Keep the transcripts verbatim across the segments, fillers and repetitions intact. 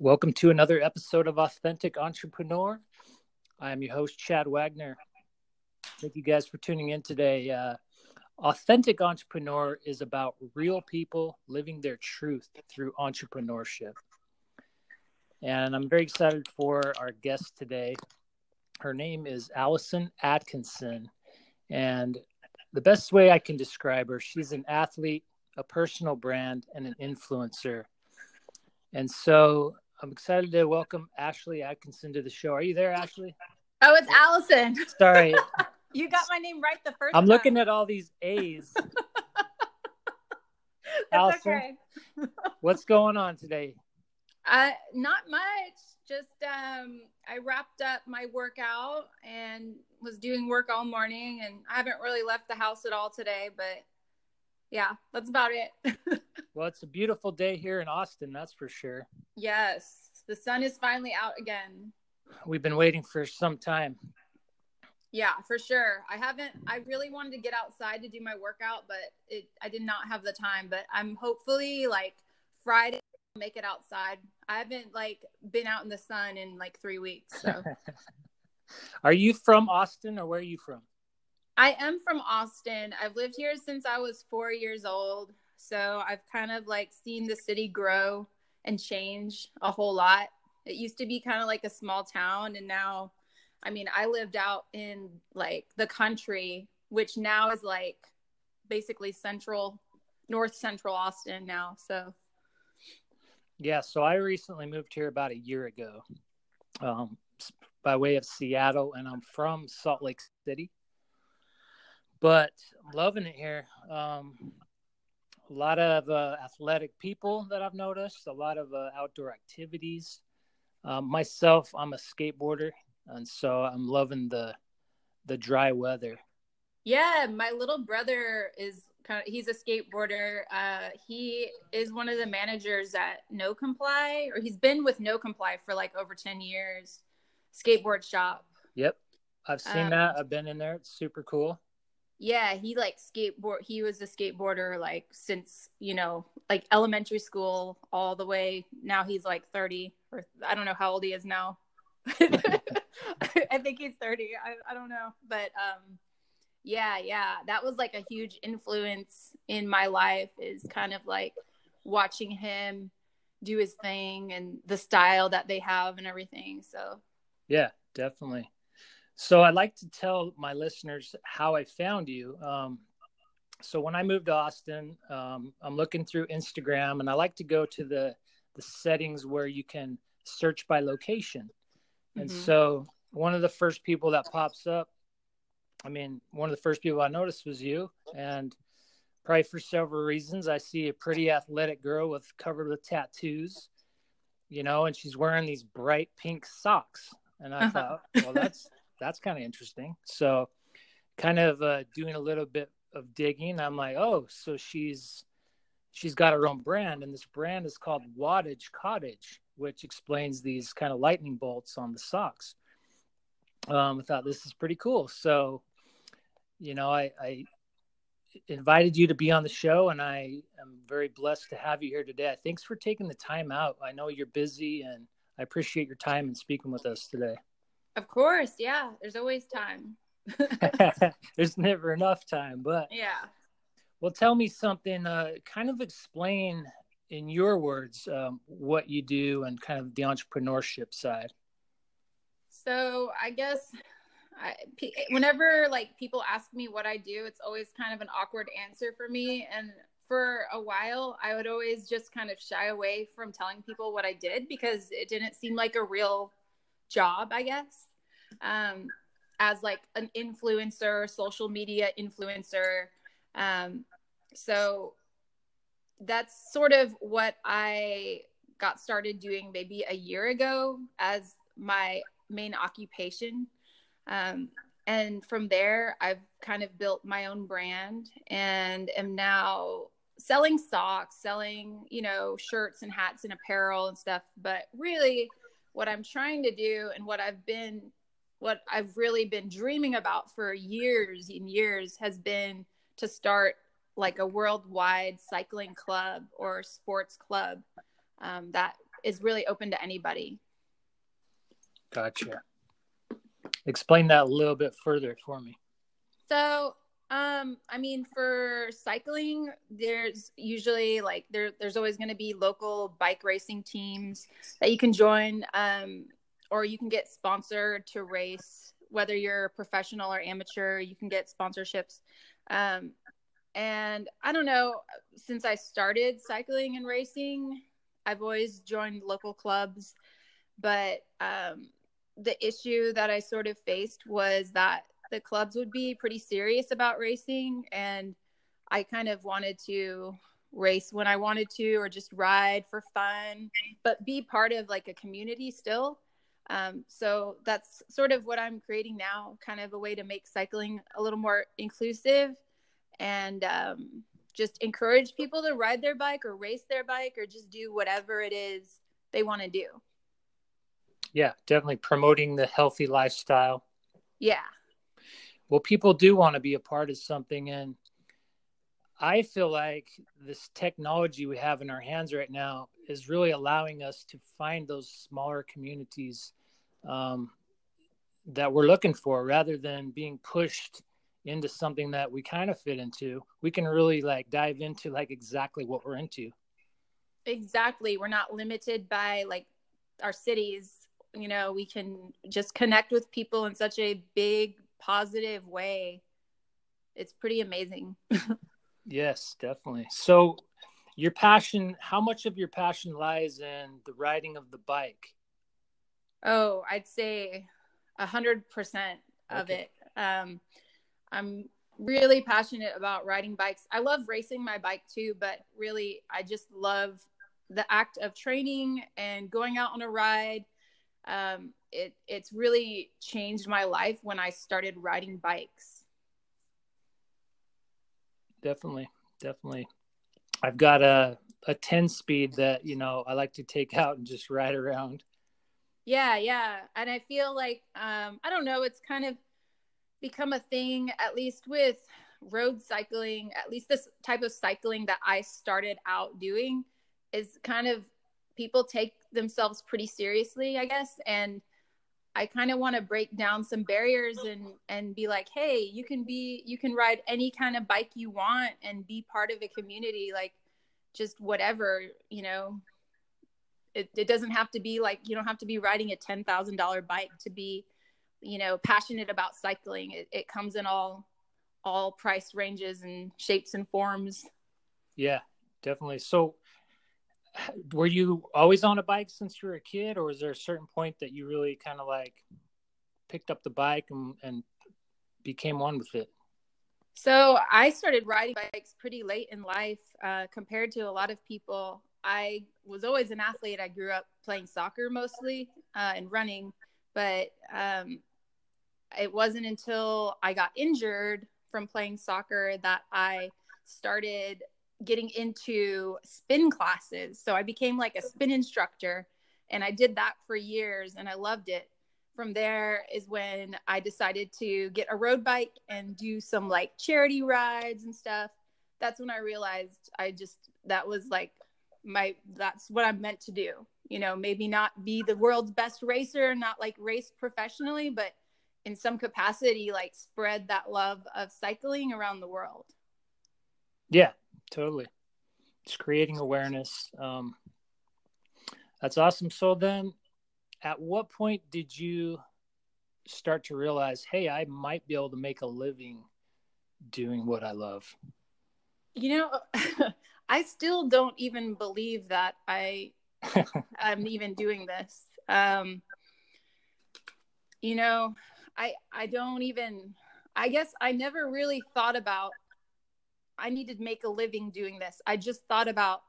Welcome to another episode of Authentic Entrepreneur. I am your host, Chad Wagner. Thank you guys for tuning in today. Uh, Authentic Entrepreneur is about real people living their truth through entrepreneurship. And I'm very excited for our guest today. Her name is Allison Atkinson. And the best way I can describe her, she's an athlete, a personal brand, and an influencer. And so I'm excited to welcome Ashley Atkinson to the show. Are you there, Ashley? Oh, it's Allison. Sorry. You got my name right the first I'm time. I'm looking at all these A's. That's Allison, okay. What's going on today? Uh, not much. Just um, I wrapped up my workout and was doing work all morning, and I haven't really left the house at all today, but yeah, that's about it. Well, it's a beautiful day here in Austin, that's for sure. Yes, the sun is finally out again. We've been waiting for some time. Yeah, for sure. I haven't, I really wanted to get outside to do my workout, but it, I did not have the time, but I'm hopefully like Friday, I'll make it outside. I haven't like been out in the sun in like three weeks. So. Are you from Austin or where are you from? I am from Austin. I've lived here since I was four years old. So I've kind of like seen the city grow and change a whole lot. It used to be kind of like a small town. And now, I mean, I lived out in like the country, which now is like basically central, north central Austin now. So. Yeah. So I recently moved here about a year ago um, by way of Seattle, and I'm from Salt Lake City. But I'm loving it here. Um, a lot of uh, athletic people that I've noticed, a lot of uh, outdoor activities. Um, myself, I'm a skateboarder, and so I'm loving the the dry weather. Yeah, my little brother is kind of, he's a skateboarder. Uh, he is one of the managers at No Comply, or he's been with No Comply for like over ten years, skateboard shop. Yep, I've seen um, that. I've been in there. It's super cool. Yeah, he like skateboard. He was a skateboarder like since, you know, like elementary school all the way. Now he's like thirty, or I don't know how old he is now. I think he's thirty. I, I don't know. But um, yeah, yeah, that was like a huge influence in my life, is kind of like watching him do his thing and the style that they have and everything. So, yeah, definitely. So I'd like to tell my listeners how I found you. Um, so when I moved to Austin, um, I'm looking through Instagram, and I like to go to the, the settings where you can search by location. And mm-hmm. so one of the first people that pops up, I mean, one of the first people I noticed was you. And probably for several reasons, I see a pretty athletic girl with covered with tattoos, you know, and she's wearing these bright pink socks. And I uh-huh. thought, well, that's... That's kind of interesting. So kind of uh, doing a little bit of digging. I'm like, oh, so she's she's got her own brand. And this brand is called Wattage Cottage, which explains these kind of lightning bolts on the socks. Um, I thought this is pretty cool. So, you know, I, I invited you to be on the show, and I am very blessed to have you here today. Thanks for taking the time out. I know you're busy, and I appreciate your time and speaking with us today. Of course. Yeah. There's always time. There's never enough time, but yeah. Well, tell me something, uh, kind of explain in your words, um, what you do and kind of the entrepreneurship side. So I guess I, whenever like people ask me what I do, it's always kind of an awkward answer for me. And for a while, I would always just kind of shy away from telling people what I did, because it didn't seem like a real job, I guess, um, as like an influencer, social media influencer. Um, so that's sort of what I got started doing maybe a year ago as my main occupation. Um, and from there, I've kind of built my own brand and am now selling socks, selling, you know, shirts and hats and apparel and stuff. But really, what I'm trying to do, and what I've been, what I've really been dreaming about for years and years, has been to start like a worldwide cycling club or sports club um, that is really open to anybody. Gotcha. Explain that a little bit further for me. So, um, I mean, for cycling, there's usually like there, there's always going to be local bike racing teams that you can join, um, or you can get sponsored to race. Whether you're professional or amateur, you can get sponsorships. Um, and I don't know, since I started cycling and racing, I've always joined local clubs, but um, the issue that I sort of faced was that the clubs would be pretty serious about racing, and I kind of wanted to race when I wanted to, or just ride for fun, but be part of like a community still. Um, so that's sort of what I'm creating now, kind of a way to make cycling a little more inclusive and um, just encourage people to ride their bike or race their bike or just do whatever it is they want to do. Yeah, definitely promoting the healthy lifestyle. Yeah. Well, people do want to be a part of something. And I feel like this technology we have in our hands right now is really allowing us to find those smaller communities um, that we're looking for, rather than being pushed into something that we kind of fit into. We can really like dive into like exactly what we're into. Exactly. We're not limited by like our cities. You know, we can just connect with people in such a big, positive way. It's pretty amazing. Yes, definitely. So your passion, how much of your passion lies in the riding of the bike? Oh, I'd say a hundred percent of okay. it. Um, I'm really passionate about riding bikes. I love racing my bike too, but really I just love the act of training and going out on a ride. Um, it, it's really changed my life when I started riding bikes. Definitely. Definitely. I've got a, a ten speed that, you know, I like to take out and just ride around. Yeah. Yeah. And I feel like, um, I don't know, it's kind of become a thing, at least with road cycling, at least this type of cycling that I started out doing is kind of people take themselves pretty seriously, I guess. And I kind of want to break down some barriers and, and be like, hey, you can be, you can ride any kind of bike you want and be part of a community, like just whatever, you know, it, it doesn't have to be like, you don't have to be riding a ten thousand dollars bike to be, you know, passionate about cycling. It, it comes in all, all price ranges and shapes and forms. Yeah, definitely. So were you always on a bike since you were a kid, or was there a certain point that you really kind of like picked up the bike and, and became one with it? So I started riding bikes pretty late in life uh, compared to a lot of people. I was always an athlete. I grew up playing soccer mostly uh, and running, but um, it wasn't until I got injured from playing soccer that I started getting into spin classes. So I became like a spin instructor, and I did that for years and I loved it. From there is when I decided to get a road bike and do some like charity rides and stuff. That's when I realized I just, that was like my, that's what I'm meant to do. You know, maybe not be the world's best racer, not like race professionally, but in some capacity, like spread that love of cycling around the world. Yeah. Totally. It's creating awareness. Um, that's awesome. So then at what point did you start to realize, hey, I might be able to make a living doing what I love? You know, I still don't even believe that I I'm even doing this. Um, you know, I, I don't even, I guess I never really thought about I need to make a living doing this. I just thought about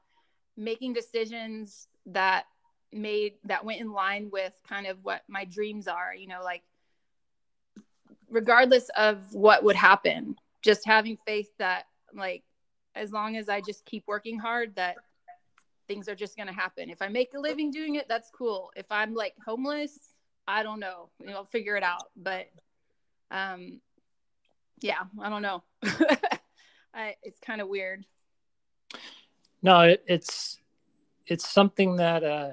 making decisions that made, that went in line with kind of what my dreams are, you know, like regardless of what would happen, just having faith that like, as long as I just keep working hard, that things are just going to happen. If I make a living doing it, that's cool. If I'm like homeless, I don't know, you know, I'll figure it out. But um, yeah, I don't know. I, it's kind of weird. No, it, it's it's something that uh,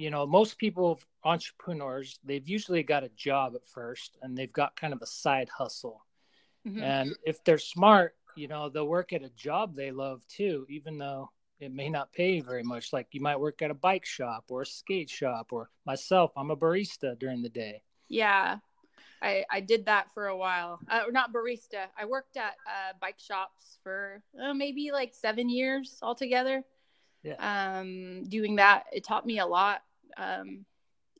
you know, most people, entrepreneurs, they've usually got a job at first and they've got kind of a side hustle. Mm-hmm. And if they're smart, you know, they'll work at a job they love too, even though it may not pay very much. Like you might work at a bike shop or a skate shop, or myself, I'm a barista during the day. Yeah. I, I did that for a while. Uh, not barista. I worked at uh, bike shops for uh, maybe like seven years altogether. Yeah. Um, doing that, it taught me a lot. Um,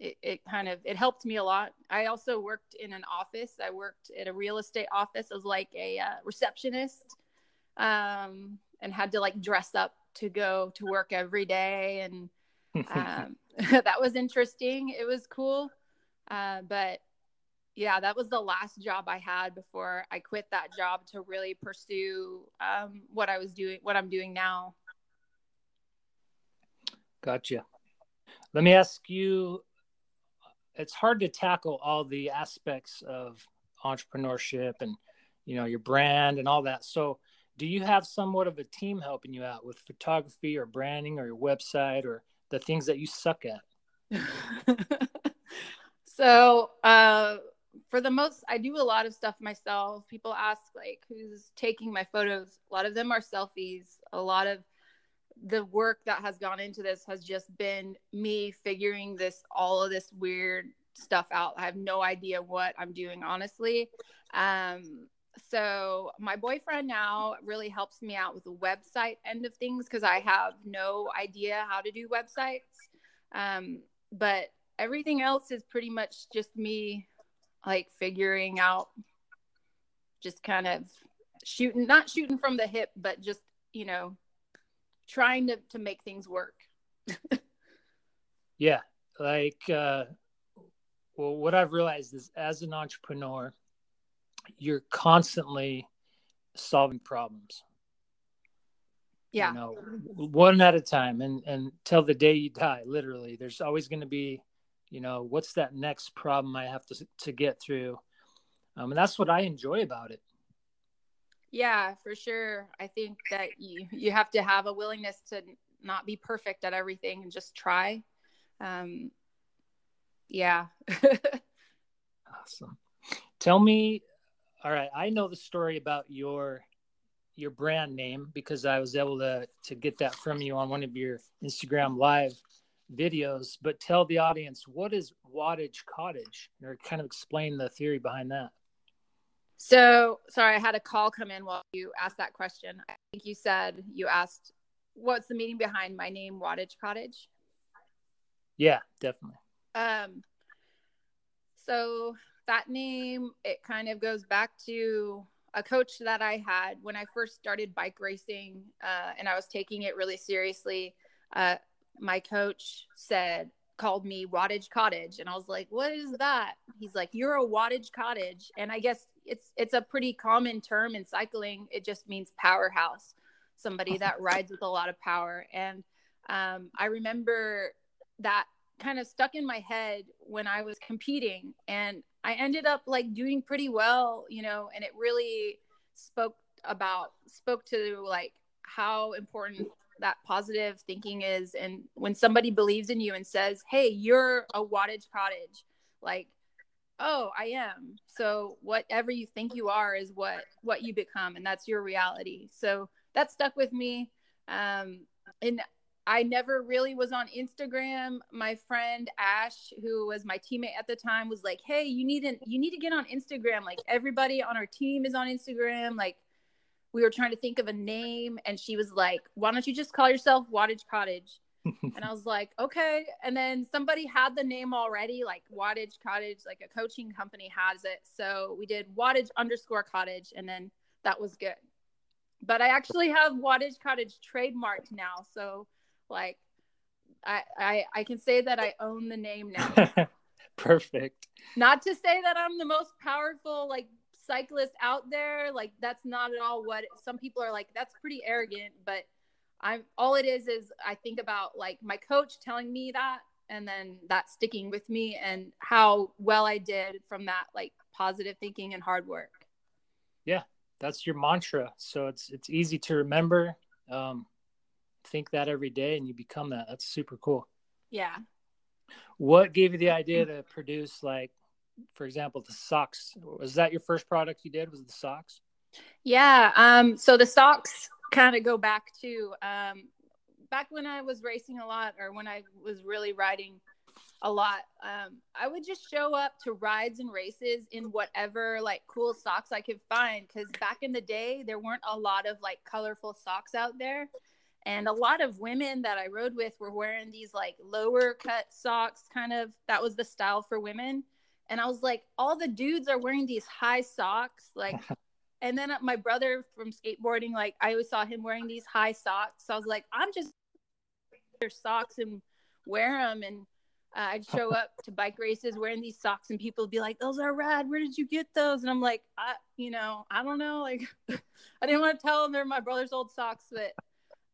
it, it kind of, it helped me a lot. I also worked in an office. I worked at a real estate office as like a uh, receptionist, um, and had to like dress up to go to work every day. And um, that was interesting. It was cool. Uh, but yeah, that was the last job I had before I quit that job to really pursue um, what I was doing, what I'm doing now. Gotcha. Let me ask you, it's hard to tackle all the aspects of entrepreneurship and, you know, your brand and all that. So do you have somewhat of a team helping you out with photography or branding or your website or the things that you suck at? So uh, for the most, I do a lot of stuff myself. People ask like, who's taking my photos? A lot of them are selfies. A lot of the work that has gone into this has just been me figuring this, all of this weird stuff out. I have no idea what I'm doing, honestly. Um, so my boyfriend now really helps me out with the website end of things, 'cause I have no idea how to do websites. Um, but everything else is pretty much just me like figuring out, just kind of shooting, not shooting from the hip, but just, you know, trying to, to make things work. Yeah. Like, uh, well, what I've realized is as an entrepreneur, you're constantly solving problems. Yeah. You know, one at a time, and, and till the day you die, literally, there's always going to be, you know, what's that next problem I have to, to get through. Um, and that's what I enjoy about it. Yeah, for sure. I think that you, you have to have a willingness to not be perfect at everything and just try. Um, yeah. Awesome. Tell me, all right, I know the story about your your brand name because I was able to to get that from you on one of your Instagram live videos, but tell the audience, what is Wattage Cottage? Or kind of explain the theory behind that. So, sorry, I had a call come in while you asked that question. I think you said, you asked, what's the meaning behind my name, Wattage Cottage? Yeah, definitely. Um, so that name, it kind of goes back to a coach that I had when I first started bike racing, uh, and I was taking it really seriously. Uh, my coach said, called me Wattage Cottage, and I was like, what is that? He's like, you're a Wattage Cottage. And I guess it's it's a pretty common term in cycling. It just means powerhouse, somebody that rides with a lot of power. And um, I remember that kind of stuck in my head when I was competing, and I ended up like doing pretty well, you know, and it really spoke about spoke to like how important that positive thinking is. And when somebody believes in you and says, hey, you're a Wattage Cottage, like, oh, I am. So whatever you think you are is what, what you become. And that's your reality. So that stuck with me. Um, and I never really was on Instagram. My friend Ash, who was my teammate at the time, was like, hey, you need an, you need to get on Instagram. Like everybody on our team is on Instagram. Like, we were trying to think of a name, and she was like, why don't you just call yourself Wattage Cottage? And I was like, okay. And then somebody had the name already, like Wattage Cottage, like a coaching company has it. So we did Wattage underscore Cottage, and then that was good. But I actually have Wattage Cottage trademarked now. So like, I, I, I can say that I own the name now. Perfect. Not to say that I'm the most powerful, like, cyclist out there, like that's not at all what some people are like, that's pretty arrogant, but I'm all it is is I think about like my coach telling me that, and then that sticking with me and how well I did from that, like positive thinking and hard work. Yeah, that's your mantra, so it's it's easy to remember. Um think that every day and you become that. That's super cool. Yeah. What gave you the idea to produce, like, for example, the socks? Was that your first product you did? Was it the socks? Yeah. Um, so the socks kind of go back to um, back when I was racing a lot, or when I was really riding a lot. Um, I would just show up to rides and races in whatever like cool socks I could find, because back in the day there weren't a lot of like colorful socks out there. And a lot of women that I rode with were wearing these like lower cut socks, kind of, that was the style for women. And I was like, all the dudes are wearing these high socks. Like, and then my brother from skateboarding, like I always saw him wearing these high socks. So I was like, I'm just their socks and wear them. And uh, I'd show up to bike races wearing these socks, and people would be like, those are rad. Where did you get those? And I'm like, I, you know, I don't know. Like, I didn't want to tell them they're my brother's old socks, but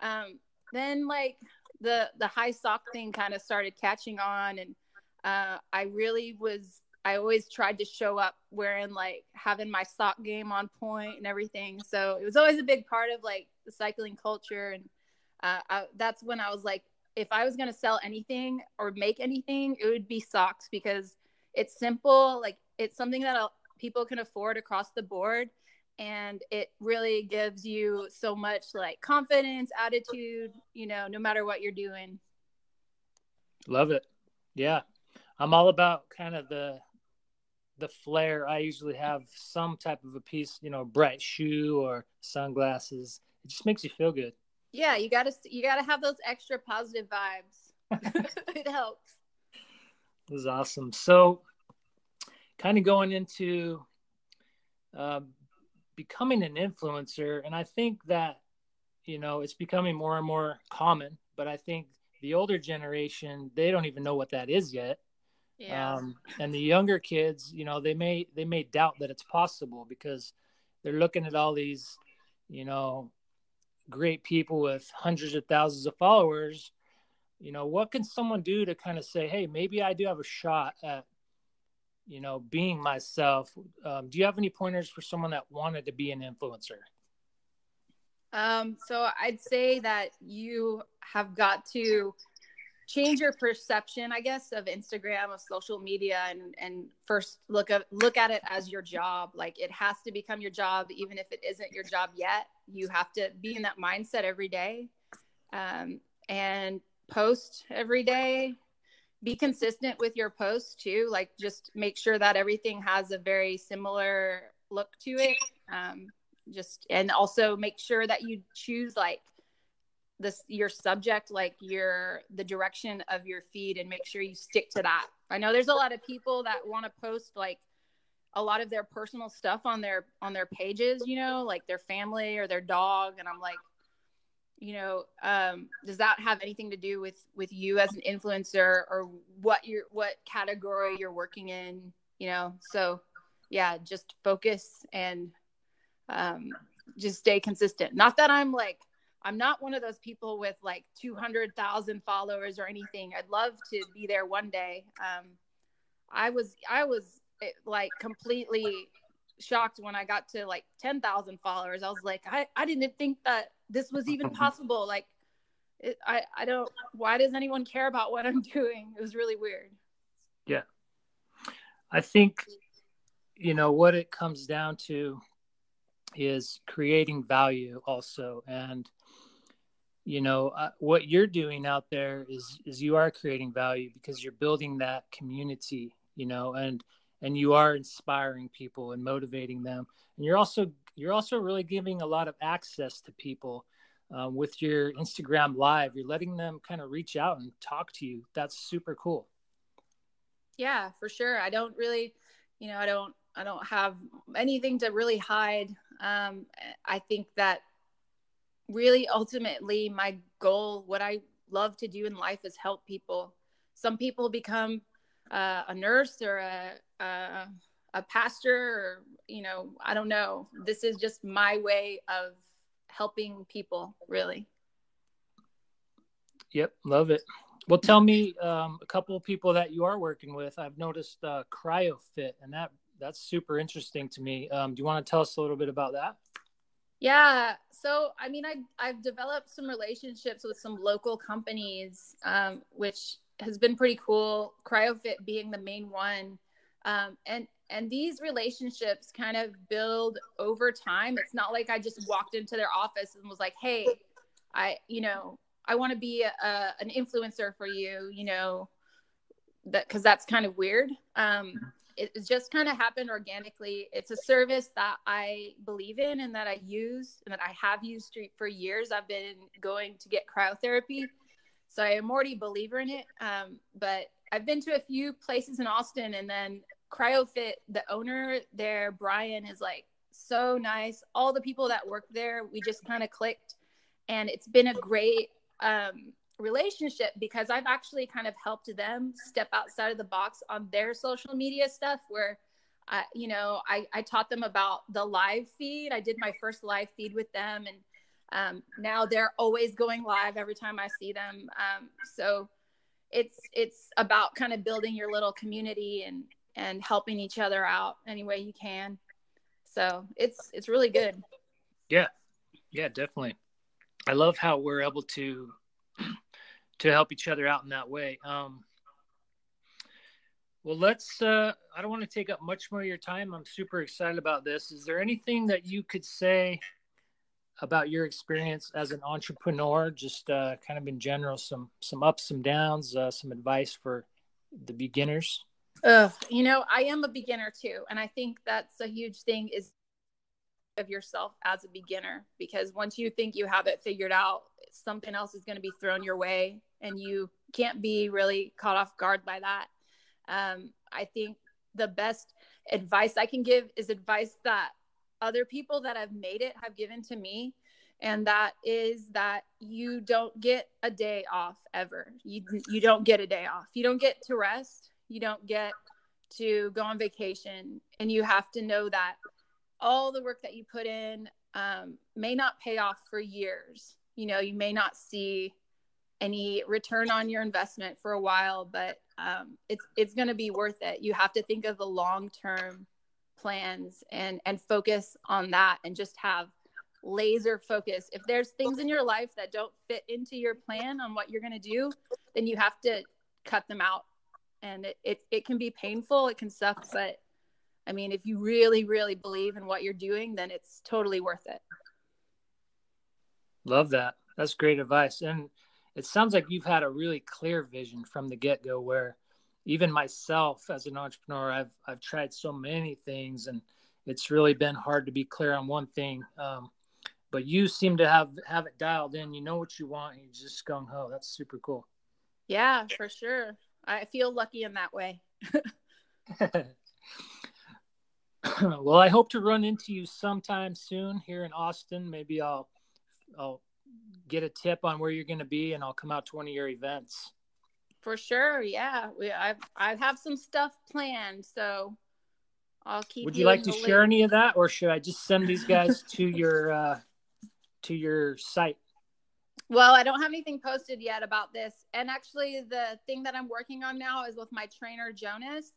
um then like the the high sock thing kind of started catching on. And uh I really was I always tried to show up wearing, like, having my sock game on point and everything. So it was always a big part of like the cycling culture. And uh I, that's when I was like, if I was going to sell anything or make anything, it would be socks, because it's simple, like it's something that I'll, people can afford across the board. And it really gives you so much like confidence, attitude, you know, no matter what you're doing. Love it. Yeah. I'm all about kind of the, the flair. I usually have some type of a piece, you know, bright shoe or sunglasses. It just makes you feel good. Yeah. You gotta, you gotta have those extra positive vibes. It helps. This is awesome. So kind of going into, um, becoming an influencer. And I think that, you know, it's becoming more and more common, but I think the older generation, they don't even know what that is yet. Yeah. Um, and the younger kids, you know, they may, they may doubt that it's possible, because they're looking at all these, you know, great people with hundreds of thousands of followers. You know, what can someone do to kind of say, hey, maybe I do have a shot at, you know, being myself? Um, do you have any pointers for someone that wanted to be an influencer? Um, so I'd say that you have got to change your perception, I guess, of Instagram, of social media, and, and first look at, look at it as your job. Like, it has to become your job, even if it isn't your job yet. You have to be in that mindset every day, um, and post every day. Be consistent with your posts too. Like, just make sure that everything has a very similar look to it. Um, just, and also make sure that you choose like this, your subject, like your, the direction of your feed, and make sure you stick to that. I know there's a lot of people that want to post like a lot of their personal stuff on their, on their pages, you know, like their family or their dog. And I'm like, you know, um, does that have anything to do with, with you as an influencer, or what you're, what category you're working in, you know? So yeah, just focus and, um, just stay consistent. Not that I'm like, I'm not one of those people with like two hundred thousand followers or anything. I'd love to be there one day. Um, I was, I was like completely shocked when I got to like ten thousand followers. I was like, I, I didn't think that this was even possible. Like, it, I, I don't, why does anyone care about what I'm doing? It was really weird. Yeah. I think, you know, what it comes down to is creating value also. And, you know, uh, what you're doing out there is, is you are creating value, because you're building that community, you know, and, and you are inspiring people and motivating them. And you're also, you're also really giving a lot of access to people uh, with your Instagram Live. You're letting them kind of reach out and talk to you. That's super cool. Yeah, for sure. I don't really, you know, I don't, I don't have anything to really hide. Um, I think that really ultimately my goal, what I love to do in life, is help people. Some people become Uh, a nurse or a, a a pastor, or, you know, I don't know. This is just my way of helping people, really. Yep, love it. Well, tell me um, a couple of people that you are working with. I've noticed uh, CryoFit, and that that's super interesting to me. Um, do you want to tell us a little bit about that? Yeah. So, I mean, I I've developed some relationships with some local companies, um, which has been pretty cool, CryoFit being the main one. Um, and, and these relationships kind of build over time. It's not like I just walked into their office and was like, hey, I, you know, I want to be a, a, an influencer for you, you know, that, cause that's kind of weird. Um, it, it just kind of happened organically. It's a service that I believe in and that I use and that I have used for years. I've been going to get cryotherapy, so I am already a believer in it. Um, but I've been to a few places in Austin, and then CryoFit, the owner there, Brian, is like so nice. All the people that work there, we just kind of clicked, and it's been a great um, relationship because I've actually kind of helped them step outside of the box on their social media stuff where, uh, you know, I, I taught them about the live feed. I did my first live feed with them, and um, now they're always going live every time I see them. Um, so it's, it's about kind of building your little community and, and helping each other out any way you can. So it's, it's really good. Yeah. Yeah, definitely. I love how we're able to, to help each other out in that way. Um, well, let's, uh, I don't want to take up much more of your time. I'm super excited about this. Is there anything that you could say about your experience as an entrepreneur, just uh, kind of in general, some some ups, some downs, uh, some advice for the beginners? Ugh, you know, I am a beginner too. And I think that's a huge thing, is of yourself as a beginner, because once you think you have it figured out, something else is going to be thrown your way, and you can't be really caught off guard by that. Um, I think the best advice I can give is advice that other people that have made it have given to me. And that is that you don't get a day off ever. You you don't get a day off. You don't get to rest. You don't get to go on vacation. And you have to know that all the work that you put in um, may not pay off for years. You know, you may not see any return on your investment for a while, but um, it's, it's going to be worth it. You have to think of the long-term plans and and focus on that, and just have laser focus. If there's things in your life that don't fit into your plan on what you're going to do, then you have to cut them out. And it, it it can be painful, it can suck, but I mean, if you really really believe in what you're doing, then it's totally worth it. Love that. That's great advice. And it sounds like you've had a really clear vision from the get-go, where even myself as an entrepreneur, I've, I've tried so many things, and it's really been hard to be clear on one thing. Um, but you seem to have, have it dialed in. You know what you want, and you're just gung ho. That's super cool. Yeah, for sure. I feel lucky in that way. Well, I hope to run into you sometime soon here in Austin. Maybe I'll, I'll get a tip on where you're going to be, and I'll come out to one of your events. For sure, yeah. We, I've, I have some stuff planned, so I'll keep. Would you, you like to share any of that, or should I just send these guys to your uh, to your site? Well, I don't have anything posted yet about this, and actually, the thing that I'm working on now is with my trainer Jonas,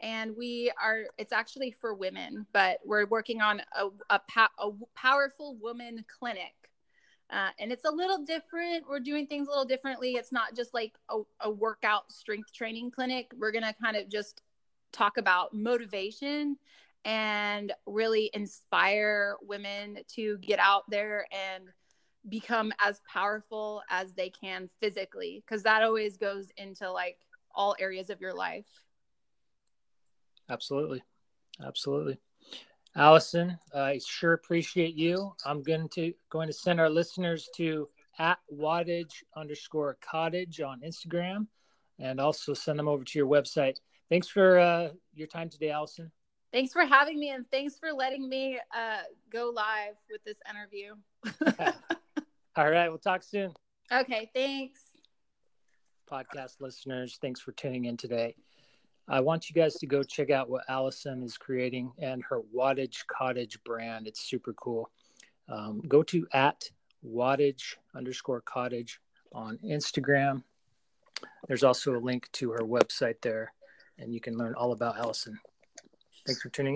and we are. It's actually for women, but we're working on a a, pa- a powerful woman clinic. Uh, and it's a little different. We're doing things a little differently. It's not just like a, a workout strength training clinic. We're going to kind of just talk about motivation and really inspire women to get out there and become as powerful as they can physically, because that always goes into like all areas of your life. Absolutely. Absolutely. Allison, I sure appreciate you. I'm going to going to send our listeners to at wattage underscore cottage on Instagram, and also send them over to your website. Thanks for uh, your time today, Allison. Thanks for having me, and thanks for letting me uh, go live with this interview. All right. We'll talk soon. Okay. Thanks. Podcast listeners, thanks for tuning in today. I want you guys to go check out what Allison is creating and her Wattage Cottage brand. It's super cool. Um, go to at wattage underscore cottage on Instagram. There's also a link to her website there, and you can learn all about Allison. Thanks for tuning in.